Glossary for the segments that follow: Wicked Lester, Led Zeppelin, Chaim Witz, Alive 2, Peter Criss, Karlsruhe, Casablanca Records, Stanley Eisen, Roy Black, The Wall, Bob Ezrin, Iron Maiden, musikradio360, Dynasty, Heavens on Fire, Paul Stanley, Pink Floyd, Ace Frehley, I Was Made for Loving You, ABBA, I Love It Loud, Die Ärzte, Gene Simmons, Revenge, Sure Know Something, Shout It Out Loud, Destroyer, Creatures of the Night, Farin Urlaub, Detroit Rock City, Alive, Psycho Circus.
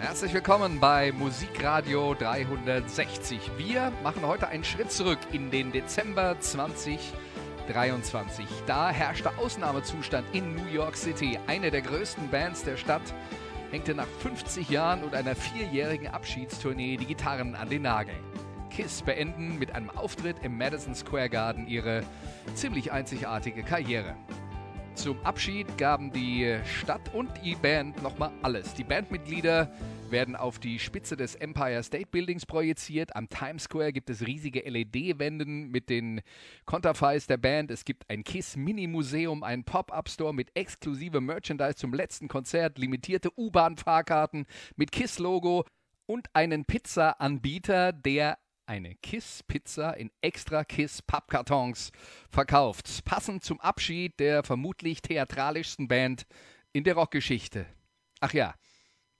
Herzlich willkommen bei Musikradio 360. Wir machen heute einen Schritt zurück in den Dezember 2023. Da herrschte Ausnahmezustand in New York City. Eine der größten Bands der Stadt hängte nach 50 Jahren und einer 4-jährigen Abschiedstournee die Gitarren an den Nagel. KISS beenden mit einem Auftritt im Madison Square Garden ihre ziemlich einzigartige Karriere. Zum Abschied gaben die Stadt und die Band nochmal alles. Die Bandmitglieder werden auf die Spitze des Empire State Buildings projiziert. Am Times Square gibt es riesige LED-Wänden mit den Konterfeis der Band. Es gibt ein KISS-Mini-Museum, einen Pop-Up-Store mit exklusivem Merchandise zum letzten Konzert, limitierte U-Bahn-Fahrkarten mit KISS-Logo und einen Pizza-Anbieter, der eine KISS-Pizza in extra KISS-Pappkartons verkauft. Passend zum Abschied der vermutlich theatralischsten Band in der Rockgeschichte. Ach ja,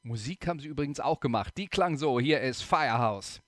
Musik haben sie übrigens auch gemacht. Die klang so, hier ist Firehouse.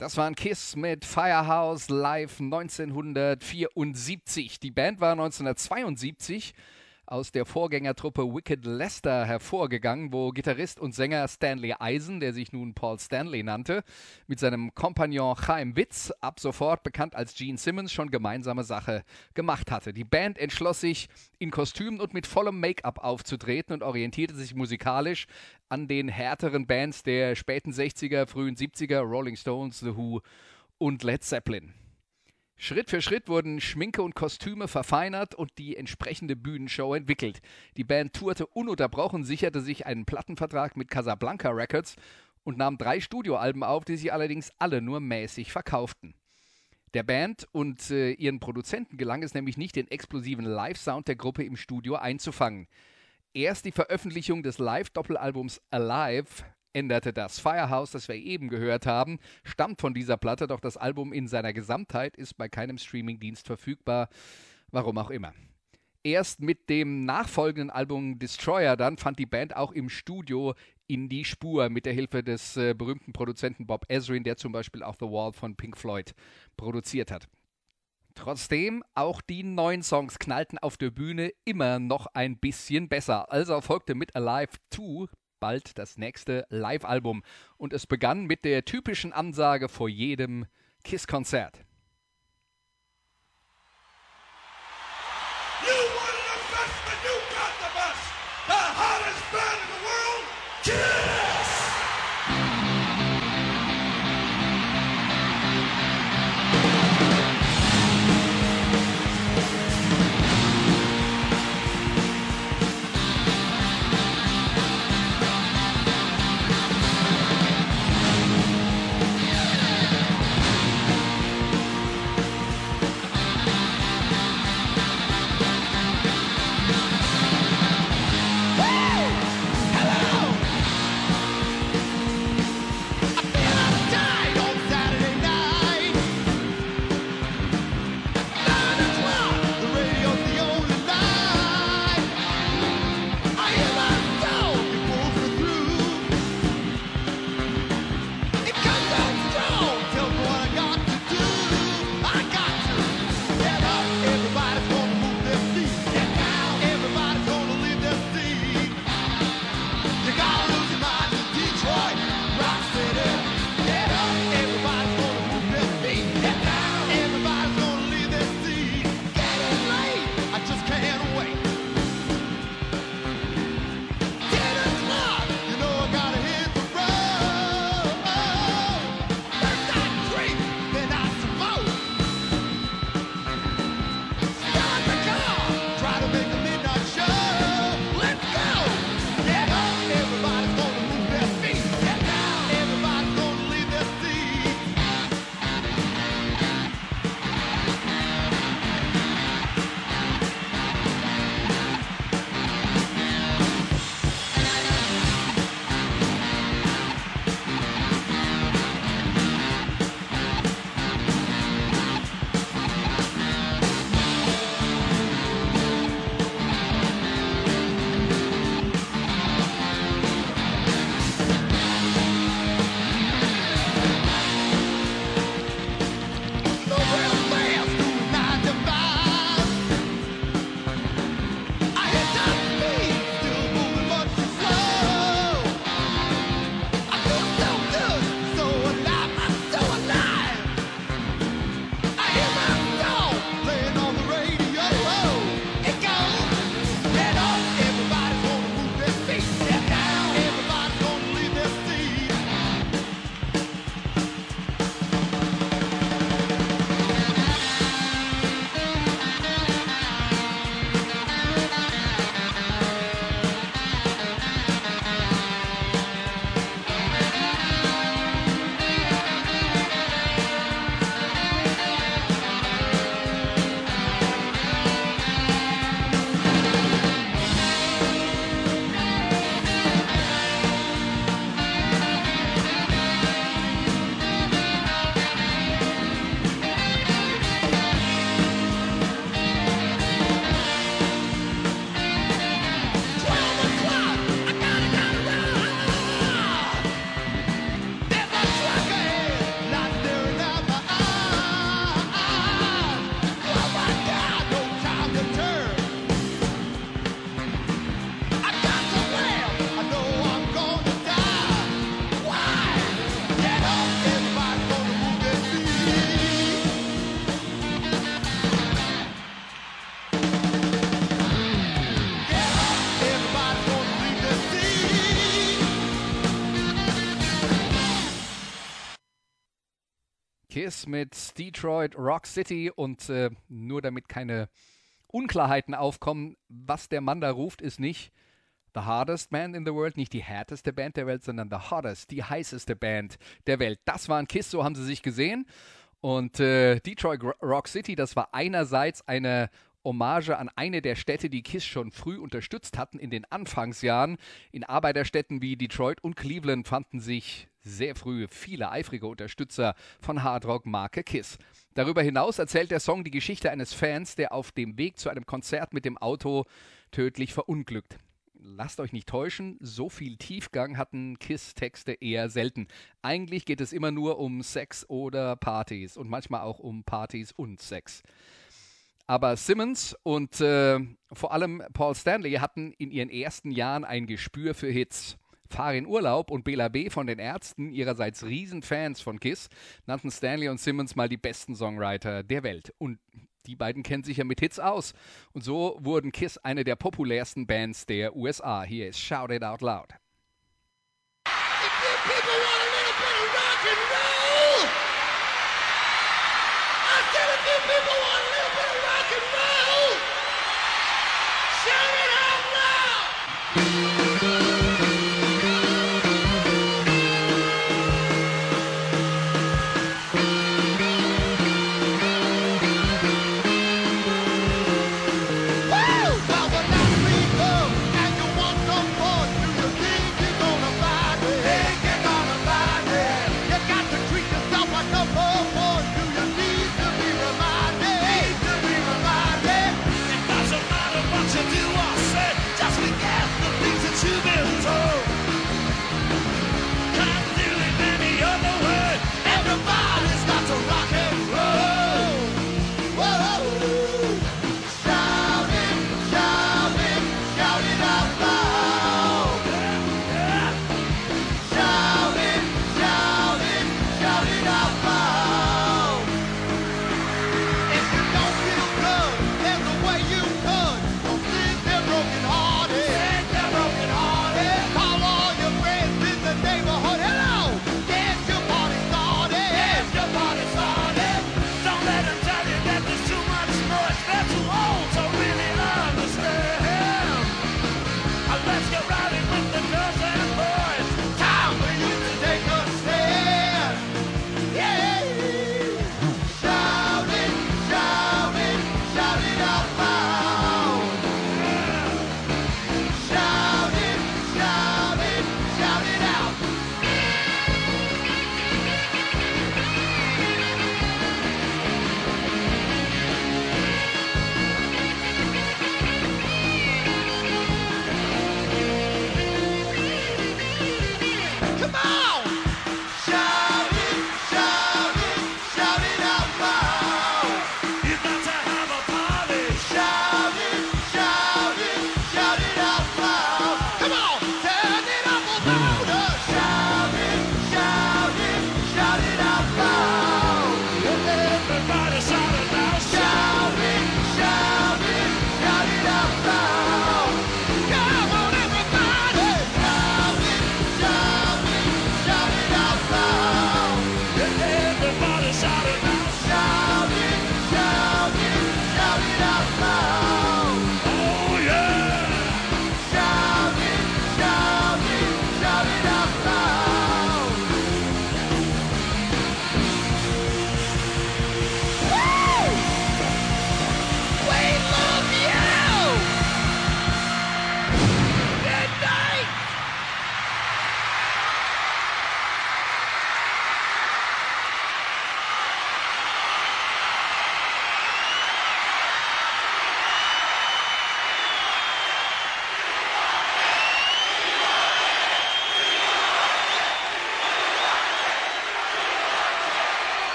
Das waren KISS mit Firehouse Live 1974. Die Band war 1972 aus der Vorgängertruppe Wicked Lester hervorgegangen, wo Gitarrist und Sänger Stanley Eisen, der sich nun Paul Stanley nannte, mit seinem Kompagnon Chaim Witz, ab sofort bekannt als Gene Simmons, schon gemeinsame Sache gemacht hatte. Die Band entschloss sich, in Kostümen und mit vollem Make-up aufzutreten und orientierte sich musikalisch an den härteren Bands der späten 60er, frühen 70er, Rolling Stones, The Who und Led Zeppelin. Schritt für Schritt wurden Schminke und Kostüme verfeinert und die entsprechende Bühnenshow entwickelt. Die Band tourte ununterbrochen, sicherte sich einen Plattenvertrag mit Casablanca Records und nahm 3 Studioalben auf, die sich allerdings alle nur mäßig verkauften. Der Band und ihren Produzenten gelang es nämlich nicht, den explosiven Live-Sound der Gruppe im Studio einzufangen. Erst die Veröffentlichung des Live-Doppelalbums Alive änderte das. Firehouse, das wir eben gehört haben, stammt von dieser Platte, doch das Album in seiner Gesamtheit ist bei keinem Streamingdienst verfügbar, warum auch immer. Erst mit dem nachfolgenden Album Destroyer dann fand die Band auch im Studio in die Spur, mit der Hilfe des berühmten Produzenten Bob Ezrin, der zum Beispiel auch The Wall von Pink Floyd produziert hat. Trotzdem, auch die neuen Songs knallten auf der Bühne immer noch ein bisschen besser. Also folgte mit Alive 2 bald das nächste Live-Album. Und es begann mit der typischen Ansage vor jedem KISS-Konzert. You wanted the best, but you got the best. The hottest band in the world, KISS! KISS mit Detroit Rock City und nur damit keine Unklarheiten aufkommen, was der Mann da ruft, ist nicht The Hardest Man in the World, nicht die härteste Band der Welt, sondern The Hottest, die heißeste Band der Welt. Das waren KISS, so haben sie sich gesehen. Und Detroit Rock City, das war einerseits eine Hommage an eine der Städte, die KISS schon früh unterstützt hatten in den Anfangsjahren. In Arbeiterstädten wie Detroit und Cleveland fanden sich sehr früh viele eifrige Unterstützer von Hardrock-Marke KISS. Darüber hinaus erzählt der Song die Geschichte eines Fans, der auf dem Weg zu einem Konzert mit dem Auto tödlich verunglückt. Lasst euch nicht täuschen, so viel Tiefgang hatten KISS-Texte eher selten. Eigentlich geht es immer nur um Sex oder Partys und manchmal auch um Partys und Sex. Aber Simmons und vor allem Paul Stanley hatten in ihren ersten Jahren ein Gespür für Hits. Farin Urlaub und Bela B von den Ärzten, ihrerseits Riesenfans von KISS, nannten Stanley und Simmons mal die besten Songwriter der Welt. Und die beiden kennen sich ja mit Hits aus. Und so wurden KISS eine der populärsten Bands der USA. Hier ist Shout It Out Loud. If you people want a little bit of rock and roll, I said if you people want a little bit of rock and roll, shout it out loud.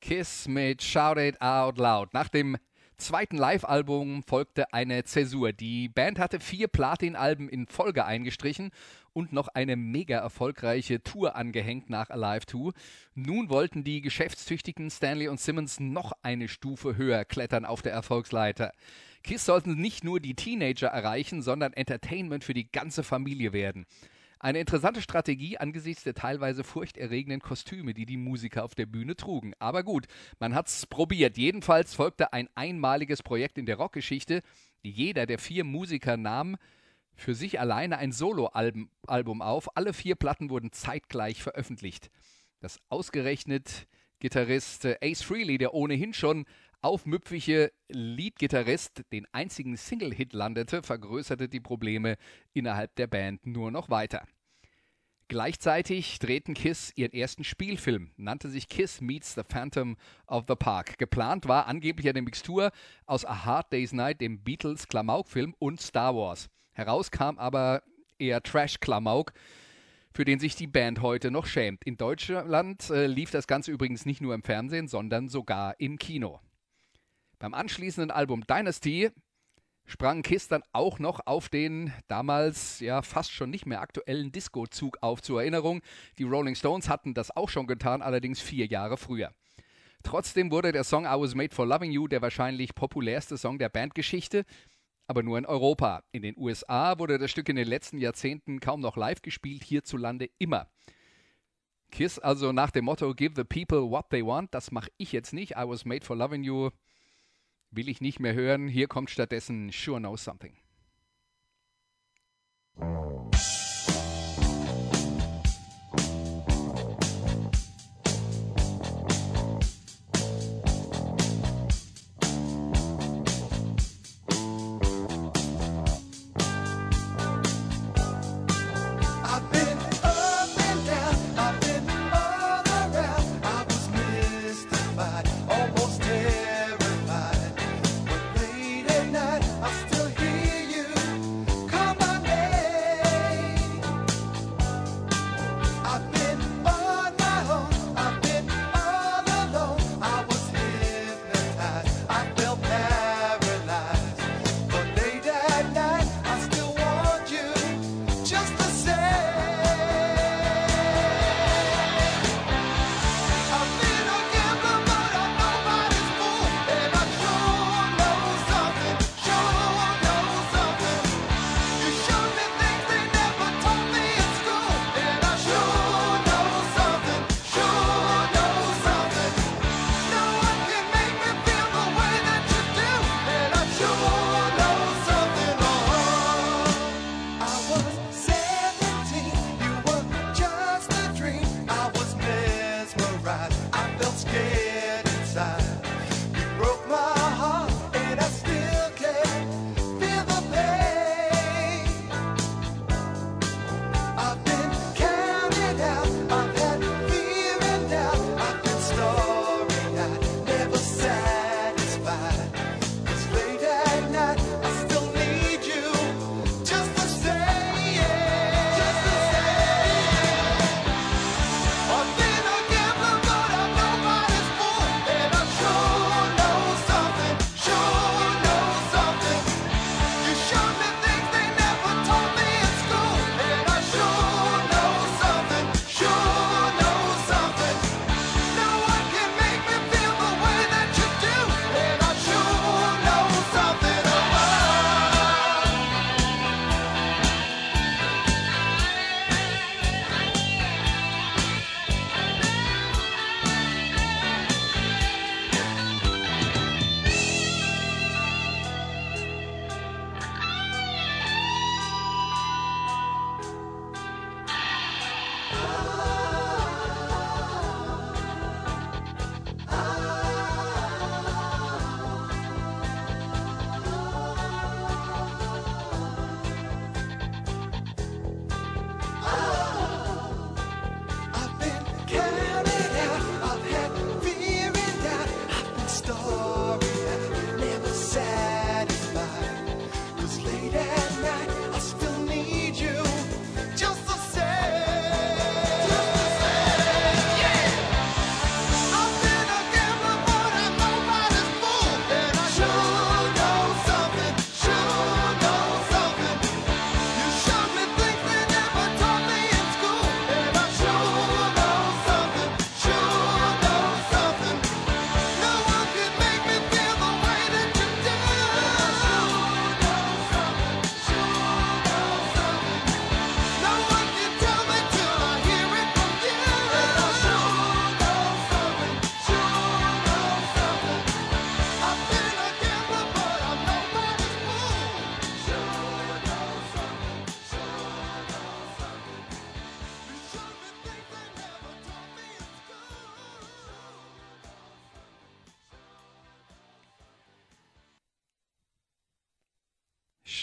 KISS mit Shout It Out Loud. Nach dem zweiten Live-Album folgte eine Zäsur. Die Band hatte 4 Platin-Alben in Folge eingestrichen und noch eine mega erfolgreiche Tour angehängt nach Alive 2. Nun wollten die geschäftstüchtigen Stanley und Simmons noch eine Stufe höher klettern auf der Erfolgsleiter. KISS sollten nicht nur die Teenager erreichen, sondern Entertainment für die ganze Familie werden. Eine interessante Strategie angesichts der teilweise furchterregenden Kostüme, die die Musiker auf der Bühne trugen. Aber gut, man hat's probiert. Jedenfalls folgte ein einmaliges Projekt in der Rockgeschichte. Jeder der 4 Musiker nahm für sich alleine ein Soloalbum auf. Alle 4 Platten wurden zeitgleich veröffentlicht. Das ausgerechnet Gitarrist Ace Frehley, der ohnehin schon aufmüpfige Lead-Gitarrist den einzigen Single-Hit landete, vergrößerte die Probleme innerhalb der Band nur noch weiter. Gleichzeitig drehten KISS ihren ersten Spielfilm, nannte sich KISS Meets the Phantom of the Park. Geplant war angeblich eine Mixtur aus A Hard Day's Night, dem Beatles-Klamauk-Film, und Star Wars. Heraus kam aber eher Trash-Klamauk, für den sich die Band heute noch schämt. In Deutschland lief das Ganze übrigens nicht nur im Fernsehen, sondern sogar im Kino. Beim anschließenden Album Dynasty sprang KISS dann auch noch auf den damals ja fast schon nicht mehr aktuellen Disco-Zug auf. Zur Erinnerung, die Rolling Stones hatten das auch schon getan, allerdings 4 Jahre früher. Trotzdem wurde der Song I Was Made for Loving You der wahrscheinlich populärste Song der Bandgeschichte, aber nur in Europa. In den USA wurde das Stück in den letzten Jahrzehnten kaum noch live gespielt, hierzulande immer. KISS also nach dem Motto Give the people what they want, das mache ich jetzt nicht, I Was Made for Loving You will ich nicht mehr hören. Hier kommt stattdessen Sure Know Something.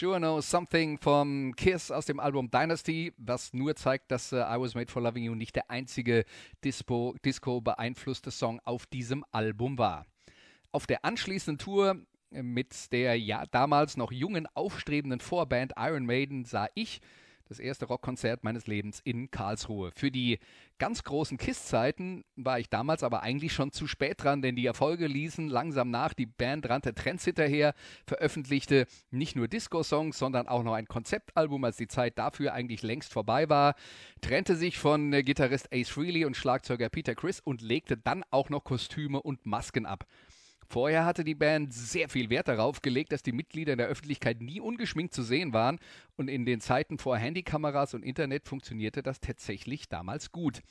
Sure Know Something von KISS aus dem Album Dynasty, was nur zeigt, dass I Was Made for Loving You nicht der einzige Disco-beeinflusste Song auf diesem Album war. Auf der anschließenden Tour mit der damals noch jungen, aufstrebenden Vorband Iron Maiden sah ich das erste Rockkonzert meines Lebens in Karlsruhe. Für die ganz großen KISS-Zeiten war ich damals aber eigentlich schon zu spät dran, denn die Erfolge ließen langsam nach. Die Band rannte Trends hinterher, veröffentlichte nicht nur Disco-Songs, sondern auch noch ein Konzeptalbum, als die Zeit dafür eigentlich längst vorbei war, trennte sich von Gitarrist Ace Frehley und Schlagzeuger Peter Criss und legte dann auch noch Kostüme und Masken ab. Vorher hatte die Band sehr viel Wert darauf gelegt, dass die Mitglieder in der Öffentlichkeit nie ungeschminkt zu sehen waren, und in den Zeiten vor Handykameras und Internet funktionierte das tatsächlich damals gut.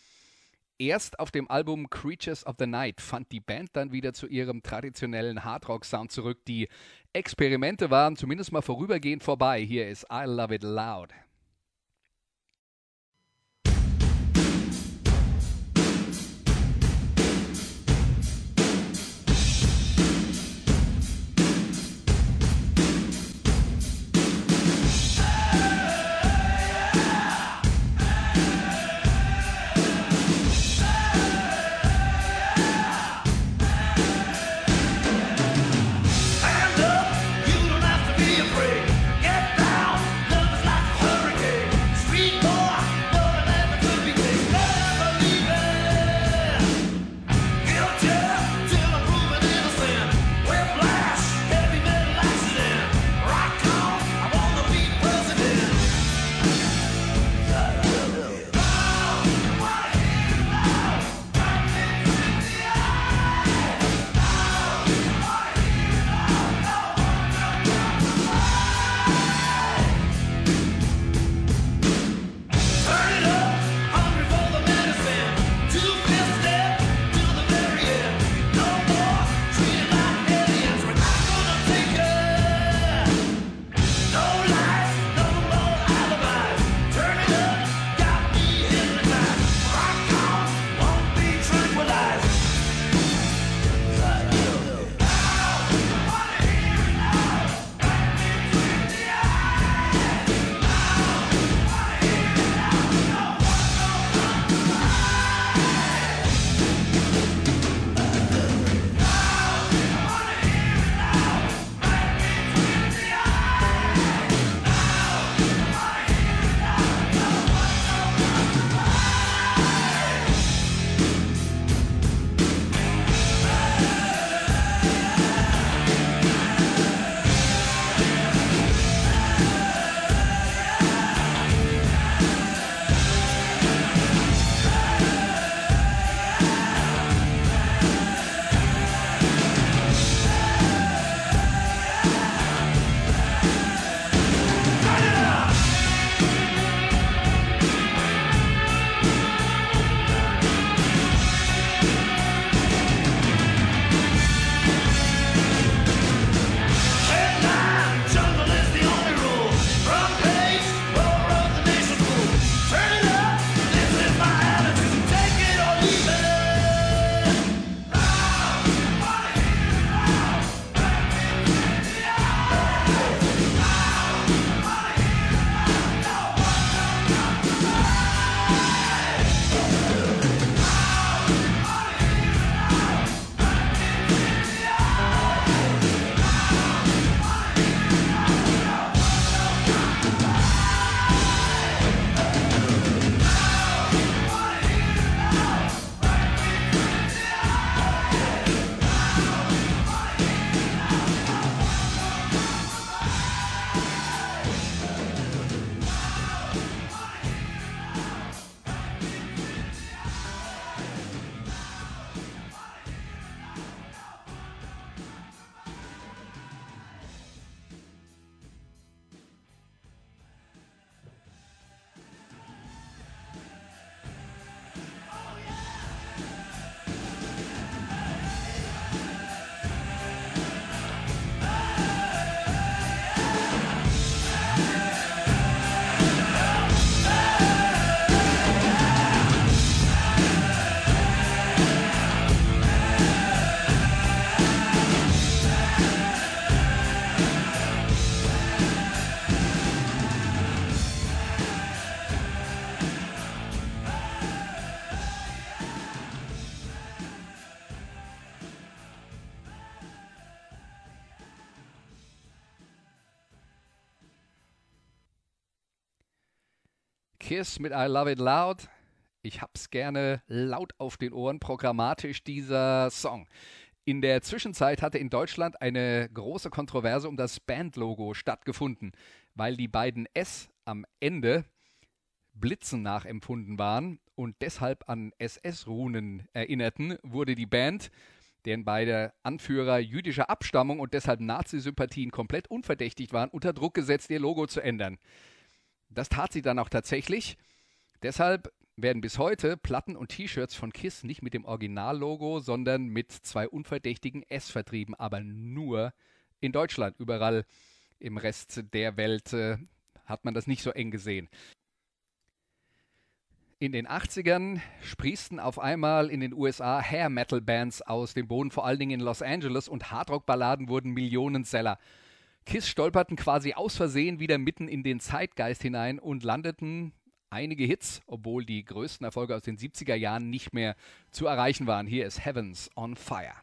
Erst auf dem Album Creatures of the Night fand die Band dann wieder zu ihrem traditionellen Hardrock-Sound zurück. Die Experimente waren zumindest mal vorübergehend vorbei. Hier ist I Love It Loud. Hurry! KISS mit I Love It Loud. Ich hab's gerne laut auf den Ohren, programmatisch dieser Song. In der Zwischenzeit hatte in Deutschland eine große Kontroverse um das Bandlogo stattgefunden, weil die beiden S am Ende Blitzen nachempfunden waren und deshalb an SS-Runen erinnerten, wurde die Band, deren beide Anführer jüdischer Abstammung und deshalb Nazi-Sympathien komplett unverdächtigt waren, unter Druck gesetzt, ihr Logo zu ändern. Das tat sie dann auch tatsächlich. Deshalb werden bis heute Platten und T-Shirts von KISS nicht mit dem Originallogo, sondern mit zwei unverdächtigen S vertrieben, aber nur in Deutschland. Überall im Rest der Welt hat man das nicht so eng gesehen. In den 80ern sprießten auf einmal in den USA Hair-Metal-Bands aus dem Boden, vor allen Dingen in Los Angeles, und Hardrock-Balladen wurden Millionenseller. KISS stolperten quasi aus Versehen wieder mitten in den Zeitgeist hinein und landeten einige Hits, obwohl die größten Erfolge aus den 70er Jahren nicht mehr zu erreichen waren. Hier ist Heavens on Fire.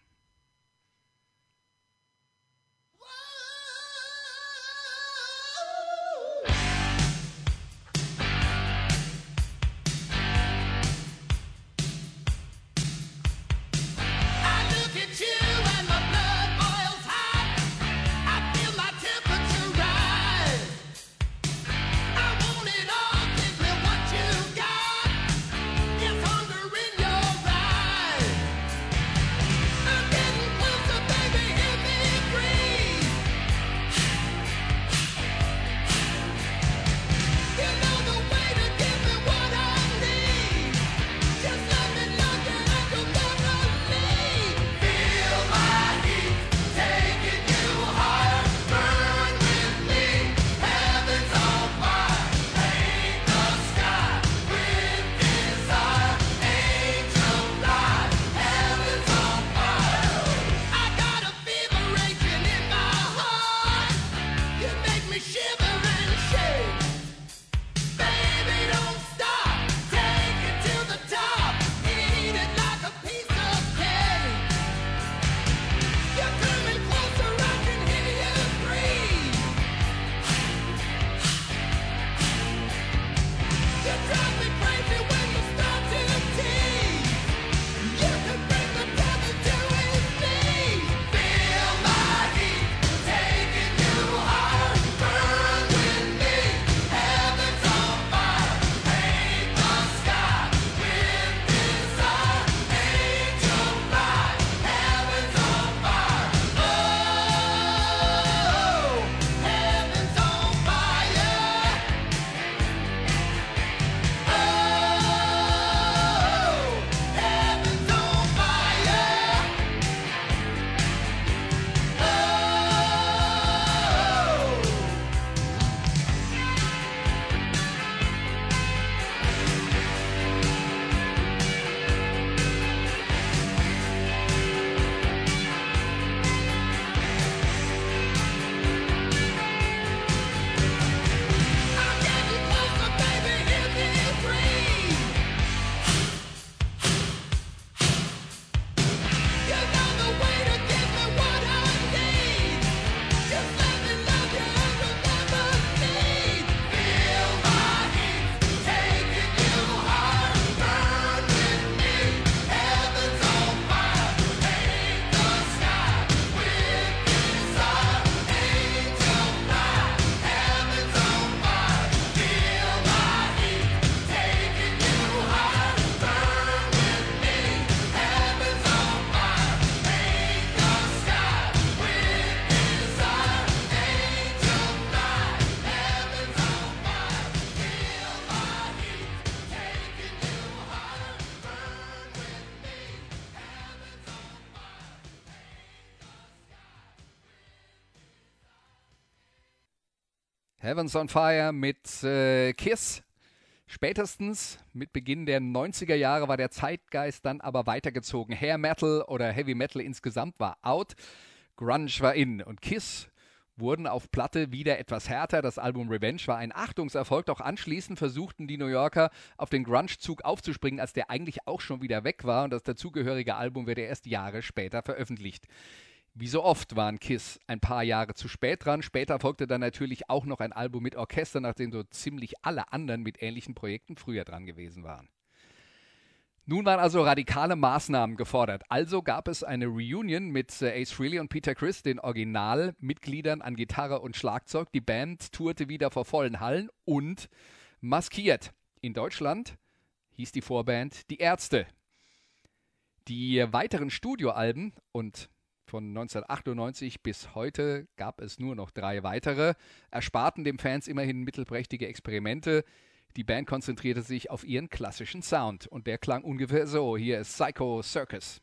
Heavens on Fire mit KISS. Spätestens mit Beginn der 90er Jahre war der Zeitgeist dann aber weitergezogen. Hair Metal oder Heavy Metal insgesamt war out, Grunge war in und KISS wurden auf Platte wieder etwas härter. Das Album Revenge war ein Achtungserfolg, doch anschließend versuchten die New Yorker auf den Grunge-Zug aufzuspringen, als der eigentlich auch schon wieder weg war, und das dazugehörige Album wird erst Jahre später veröffentlicht. Wie so oft waren KISS ein paar Jahre zu spät dran. Später folgte dann natürlich auch noch ein Album mit Orchester, nachdem so ziemlich alle anderen mit ähnlichen Projekten früher dran gewesen waren. Nun waren also radikale Maßnahmen gefordert. Also gab es eine Reunion mit Ace Frehley und Peter Criss, den Originalmitgliedern an Gitarre und Schlagzeug. Die Band tourte wieder vor vollen Hallen und maskiert. In Deutschland hieß die Vorband Die Ärzte. Die weiteren Studioalben und von 1998 bis heute gab es nur noch 3 weitere, ersparten dem Fans immerhin mittelprächtige Experimente. Die Band konzentrierte sich auf ihren klassischen Sound und der klang ungefähr so. Hier ist Psycho Circus.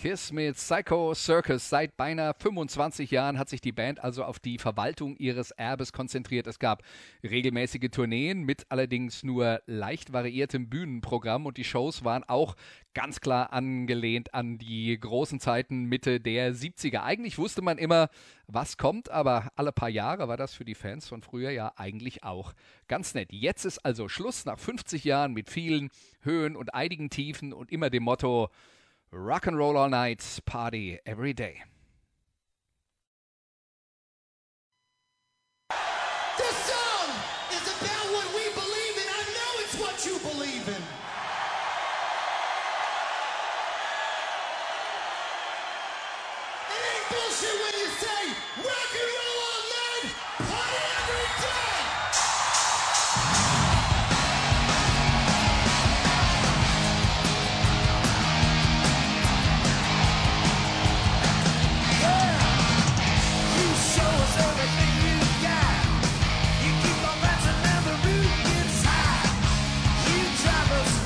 KISS mit Psycho Circus. Seit beinahe 25 Jahren hat sich die Band also auf die Verwaltung ihres Erbes konzentriert. Es gab regelmäßige Tourneen mit allerdings nur leicht variiertem Bühnenprogramm und die Shows waren auch ganz klar angelehnt an die großen Zeiten Mitte der 70er. Eigentlich wusste man immer, was kommt, aber alle paar Jahre war das für die Fans von früher ja eigentlich auch ganz nett. Jetzt ist also Schluss nach 50 Jahren mit vielen Höhen und einigen Tiefen und immer dem Motto Rock and roll all night, party every day. This song is about what we believe in. I know it's what you believe in. It ain't bullshit when you say rock and roll. Everything you got, you keep on bouncing down the route inside. You drive us.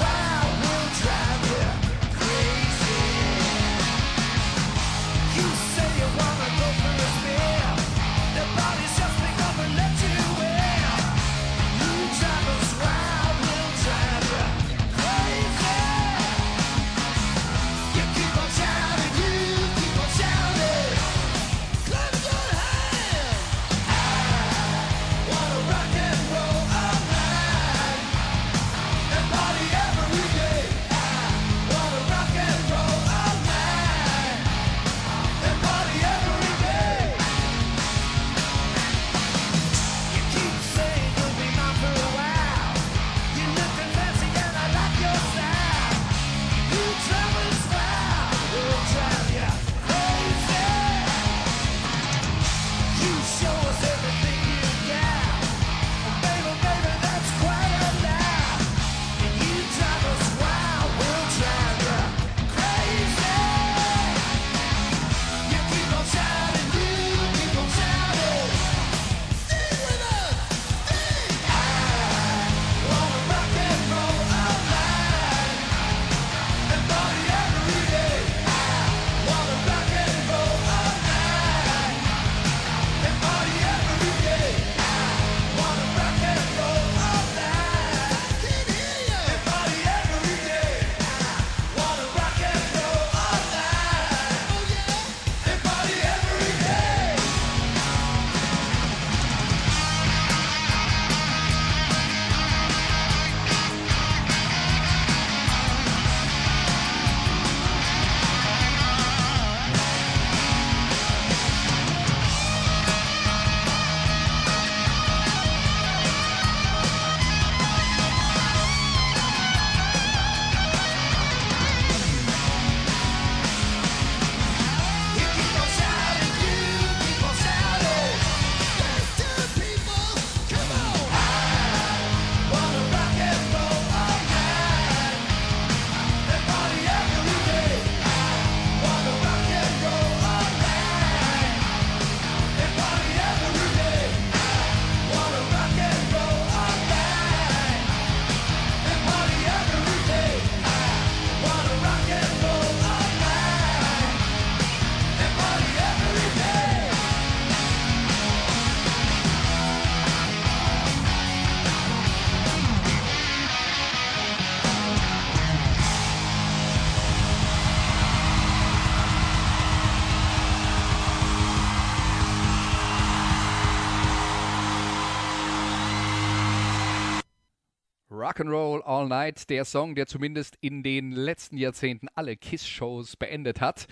Rock'n'Roll All Night, der Song, der zumindest in den letzten Jahrzehnten alle KISS-Shows beendet hat.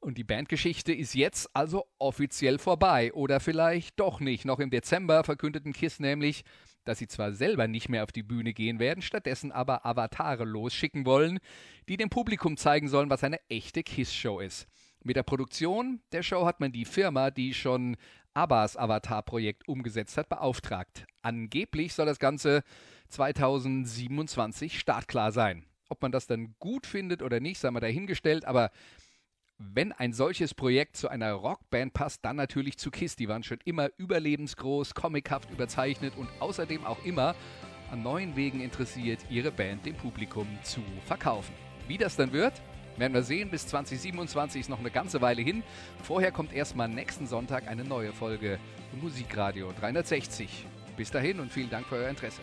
Und die Bandgeschichte ist jetzt also offiziell vorbei. Oder vielleicht doch nicht. Noch im Dezember verkündeten KISS nämlich, dass sie zwar selber nicht mehr auf die Bühne gehen werden, stattdessen aber Avatare losschicken wollen, die dem Publikum zeigen sollen, was eine echte KISS-Show ist. Mit der Produktion der Show hat man die Firma, die schon ABBAs Avatar-Projekt umgesetzt hat, beauftragt. Angeblich soll das Ganze 2027 startklar sein. Ob man das dann gut findet oder nicht, sei mal dahingestellt, aber wenn ein solches Projekt zu einer Rockband passt, dann natürlich zu KISS. Die waren schon immer überlebensgroß, comichaft überzeichnet und außerdem auch immer an neuen Wegen interessiert, ihre Band dem Publikum zu verkaufen. Wie das dann wird, werden wir sehen. Bis 2027 ist noch eine ganze Weile hin. Vorher kommt erstmal nächsten Sonntag eine neue Folge Musikradio 360. Bis dahin und vielen Dank für euer Interesse.